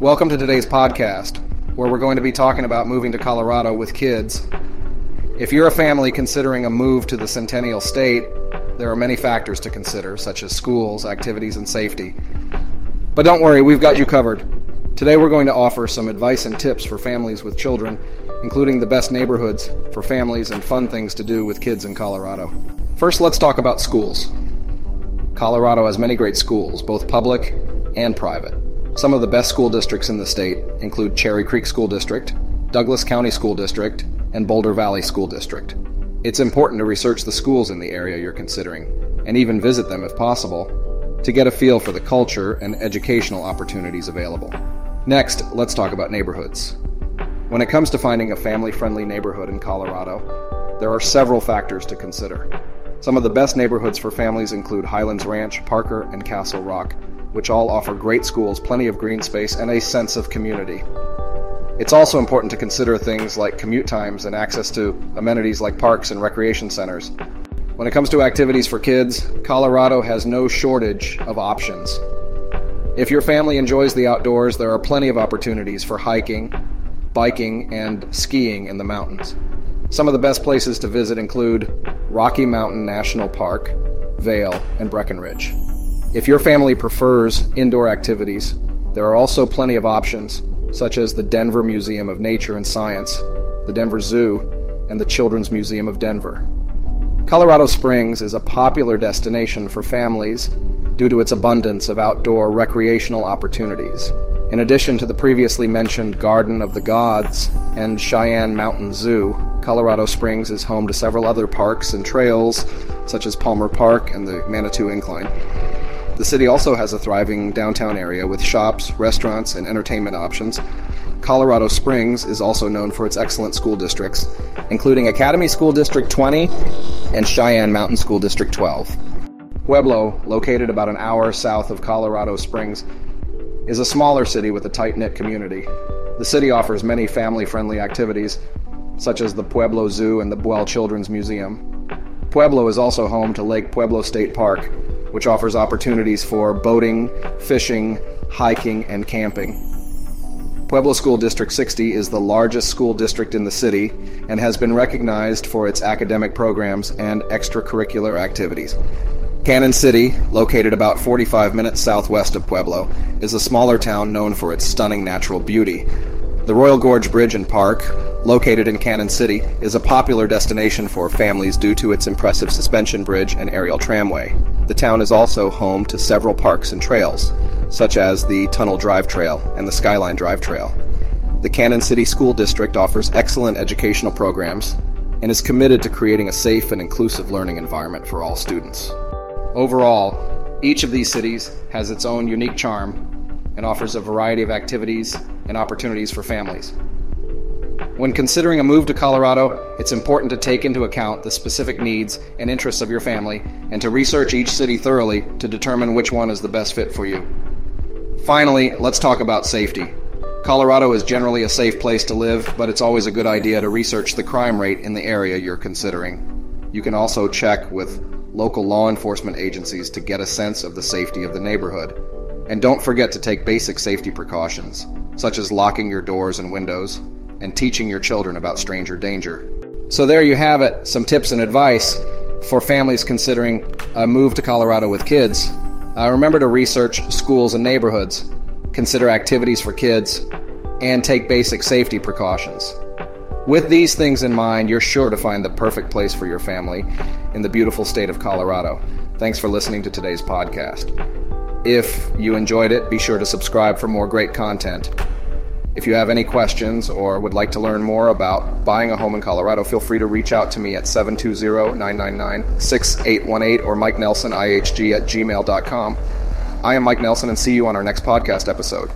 Welcome to today's podcast, where we're going to be talking about moving to Colorado with kids. If you're a family considering a move to the Centennial State, there are many factors to consider, such as schools, activities, and safety. But don't worry, we've got you covered. Today we're going to offer some advice and tips for families with children, including the best neighborhoods for families and fun things to do with kids in Colorado. First, let's talk about schools. Colorado has many great schools, both public and private. Some of the best school districts in the state include Cherry Creek School District, Douglas County School District, and Boulder Valley School District. It's important to research the schools in the area you're considering, and even visit them if possible, to get a feel for the culture and educational opportunities available. Next, let's talk about neighborhoods. When it comes to finding a family-friendly neighborhood in Colorado, there are several factors to consider. Some of the best neighborhoods for families include Highlands Ranch, Parker, and Castle Rock, which all offer great schools, plenty of green space, and a sense of community. It's also important to consider things like commute times and access to amenities like parks and recreation centers. When it comes to activities for kids, Colorado has no shortage of options. If your family enjoys the outdoors, there are plenty of opportunities for hiking, biking, and skiing in the mountains. Some of the best places to visit include Rocky Mountain National Park, Vail, and Breckenridge. If your family prefers indoor activities, there are also plenty of options, such as the Denver Museum of Nature and Science, the Denver Zoo, and the Children's Museum of Denver. Colorado Springs is a popular destination for families due to its abundance of outdoor recreational opportunities. In addition to the previously mentioned Garden of the Gods and Cheyenne Mountain Zoo, Colorado Springs is home to several other parks and trails, such as Palmer Park and the Manitou Incline. The city also has a thriving downtown area with shops, restaurants, and entertainment options. Colorado Springs is also known for its excellent school districts, including Academy School District 20 and Cheyenne Mountain School District 12. Pueblo, located about an hour south of Colorado Springs, is a smaller city with a tight-knit community. The city offers many family-friendly activities, such as the Pueblo Zoo and the Buell Children's Museum. Pueblo is also home to Lake Pueblo State Park, which offers opportunities for boating, fishing, hiking, and camping. Pueblo School District 60 is the largest school district in the city and has been recognized for its academic programs and extracurricular activities. Canon City, located about 45 minutes southwest of Pueblo, is a smaller town known for its stunning natural beauty. The Royal Gorge Bridge and Park, located in Canon City, is a popular destination for families due to its impressive suspension bridge and aerial tramway. The town is also home to several parks and trails, such as the Tunnel Drive Trail and the Skyline Drive Trail. The Canon City School District offers excellent educational programs and is committed to creating a safe and inclusive learning environment for all students. Overall, each of these cities has its own unique charm and offers a variety of activities and opportunities for families. When considering a move to Colorado, it's important to take into account the specific needs and interests of your family and to research each city thoroughly to determine which one is the best fit for you. Finally, let's talk about safety. Colorado is generally a safe place to live, but it's always a good idea to research the crime rate in the area you're considering. You can also check with local law enforcement agencies to get a sense of the safety of the neighborhood. And don't forget to take basic safety precautions, such as locking your doors and windows, and teaching your children about stranger danger. So there you have it, some tips and advice for families considering a move to Colorado with kids. Remember to research schools and neighborhoods, consider activities for kids, and take basic safety precautions. With these things in mind, you're sure to find the perfect place for your family in the beautiful state of Colorado. Thanks for listening to today's podcast. If you enjoyed it, be sure to subscribe for more great content. If you have any questions or would like to learn more about buying a home in Colorado, feel free to reach out to me at 720-999-6818 or Mike Nelson, IHG at gmail.com. I am Mike Nelson, and see you on our next podcast episode.